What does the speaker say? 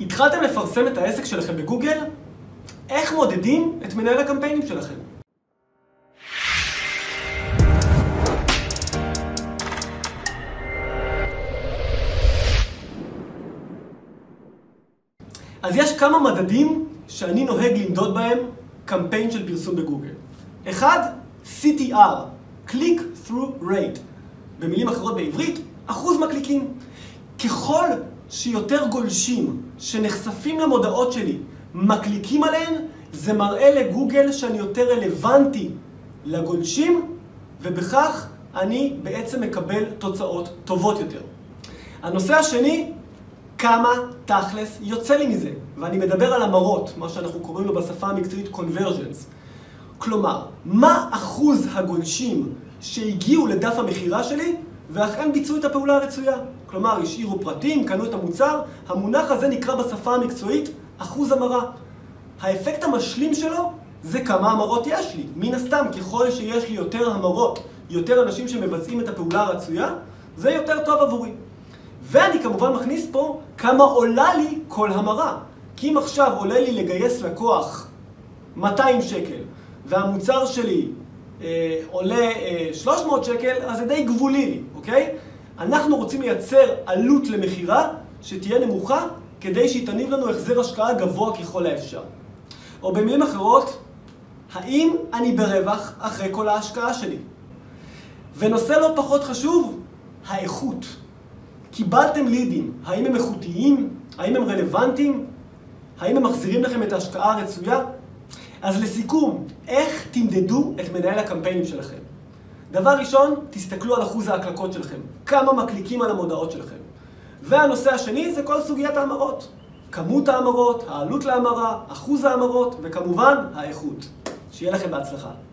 התחלתם לפרסם את העסק שלכם בגוגל? איך מודדים את מנהל הקמפיינים שלכם? אז יש כמה מדדים שאני נוהג למדוד בהם קמפיין של פרסום בגוגל. אחד, CTR, Click Through Rate. במילים אחרות בעברית, אחוז מהקליקים. ככל שיותר גולשים שנחשפים למודעות שלי מקליקים עליהן, זה מראה לגוגל שאני יותר רלוונטי לגולשים, ובכך אני בעצם מקבל תוצאות טובות יותר. הנושא השני, כמה תכלס יוצא לי מזה, ואני מדבר על המרות, מה שאנחנו קוראים לו בשפה המקצועית קונברג'נס. כלומר, מה אחוז הגולשים שהגיעו לדף המכירה שלי ואכן ביצעו את הפעולה הרצויה? כלומר, השאירו פרטים, קנו את המוצר. המונח הזה נקרא בשפה המקצועית אחוז המרה. האפקט המשלים שלו זה כמה המרות יש לי. מן הסתם, ככל שיש לי יותר המרות, יותר אנשים שמבצעים את הפעולה הרצויה, זה יותר טוב עבורי. ואני כמובן מכניס פה כמה עולה לי כל המרה. כי אם עכשיו עולה לי לגייס לקוח 200 שקל, והמוצר שלי עולה 300 שקל, אז זה די גבולי לי, אוקיי? אנחנו רוצים לייצר עלות למכירה שתהיה נמוכה, כדי שהיא תניב לנו החזר השקעה גבוה ככל האפשר. או במילים אחרות, האם אני ברווח אחרי כל ההשקעה שלי? ונושא לא פחות חשוב, האיכות. קיבלתם לידים, האם הם איכותיים? האם הם רלוונטיים? האם הם מחזירים לכם את ההשקעה הרצויה? אז לסיכום, איך תמדדו את מנהל הקמפיינים שלכם? דבר ראשון, תסתכלו על אחוז ההקלקות שלכם. כמה מקליקים על המודעות שלכם. והנושא השני זה כל סוגיית ההמרות. כמות ההמרות, העלות להמרה, אחוז ההמרות וכמובן האיכות. שיהיה לכם בהצלחה.